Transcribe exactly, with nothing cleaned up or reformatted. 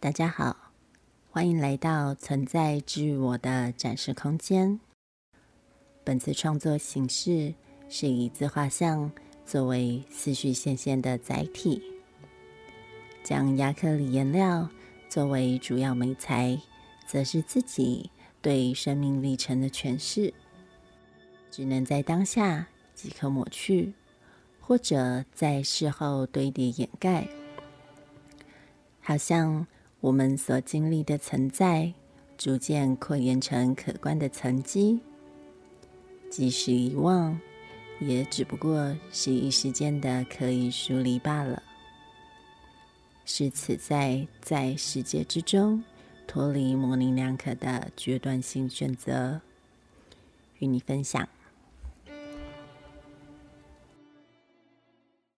大家好，欢迎来到存在之于我的展示空间。本次创作形式是以自画像作为思绪线线的载体，将亚克力颜料作为主要媒材，则是自己对生命历程的诠释，只能在当下即刻抹去，或者在事后堆叠掩盖。好像我们所经历的存在逐渐扩延成可观的层级，即使遗忘，也只不过是一时间的可以疏离罢了。是此在在世界之中脱离模棱两可的决断性选择，与你分享。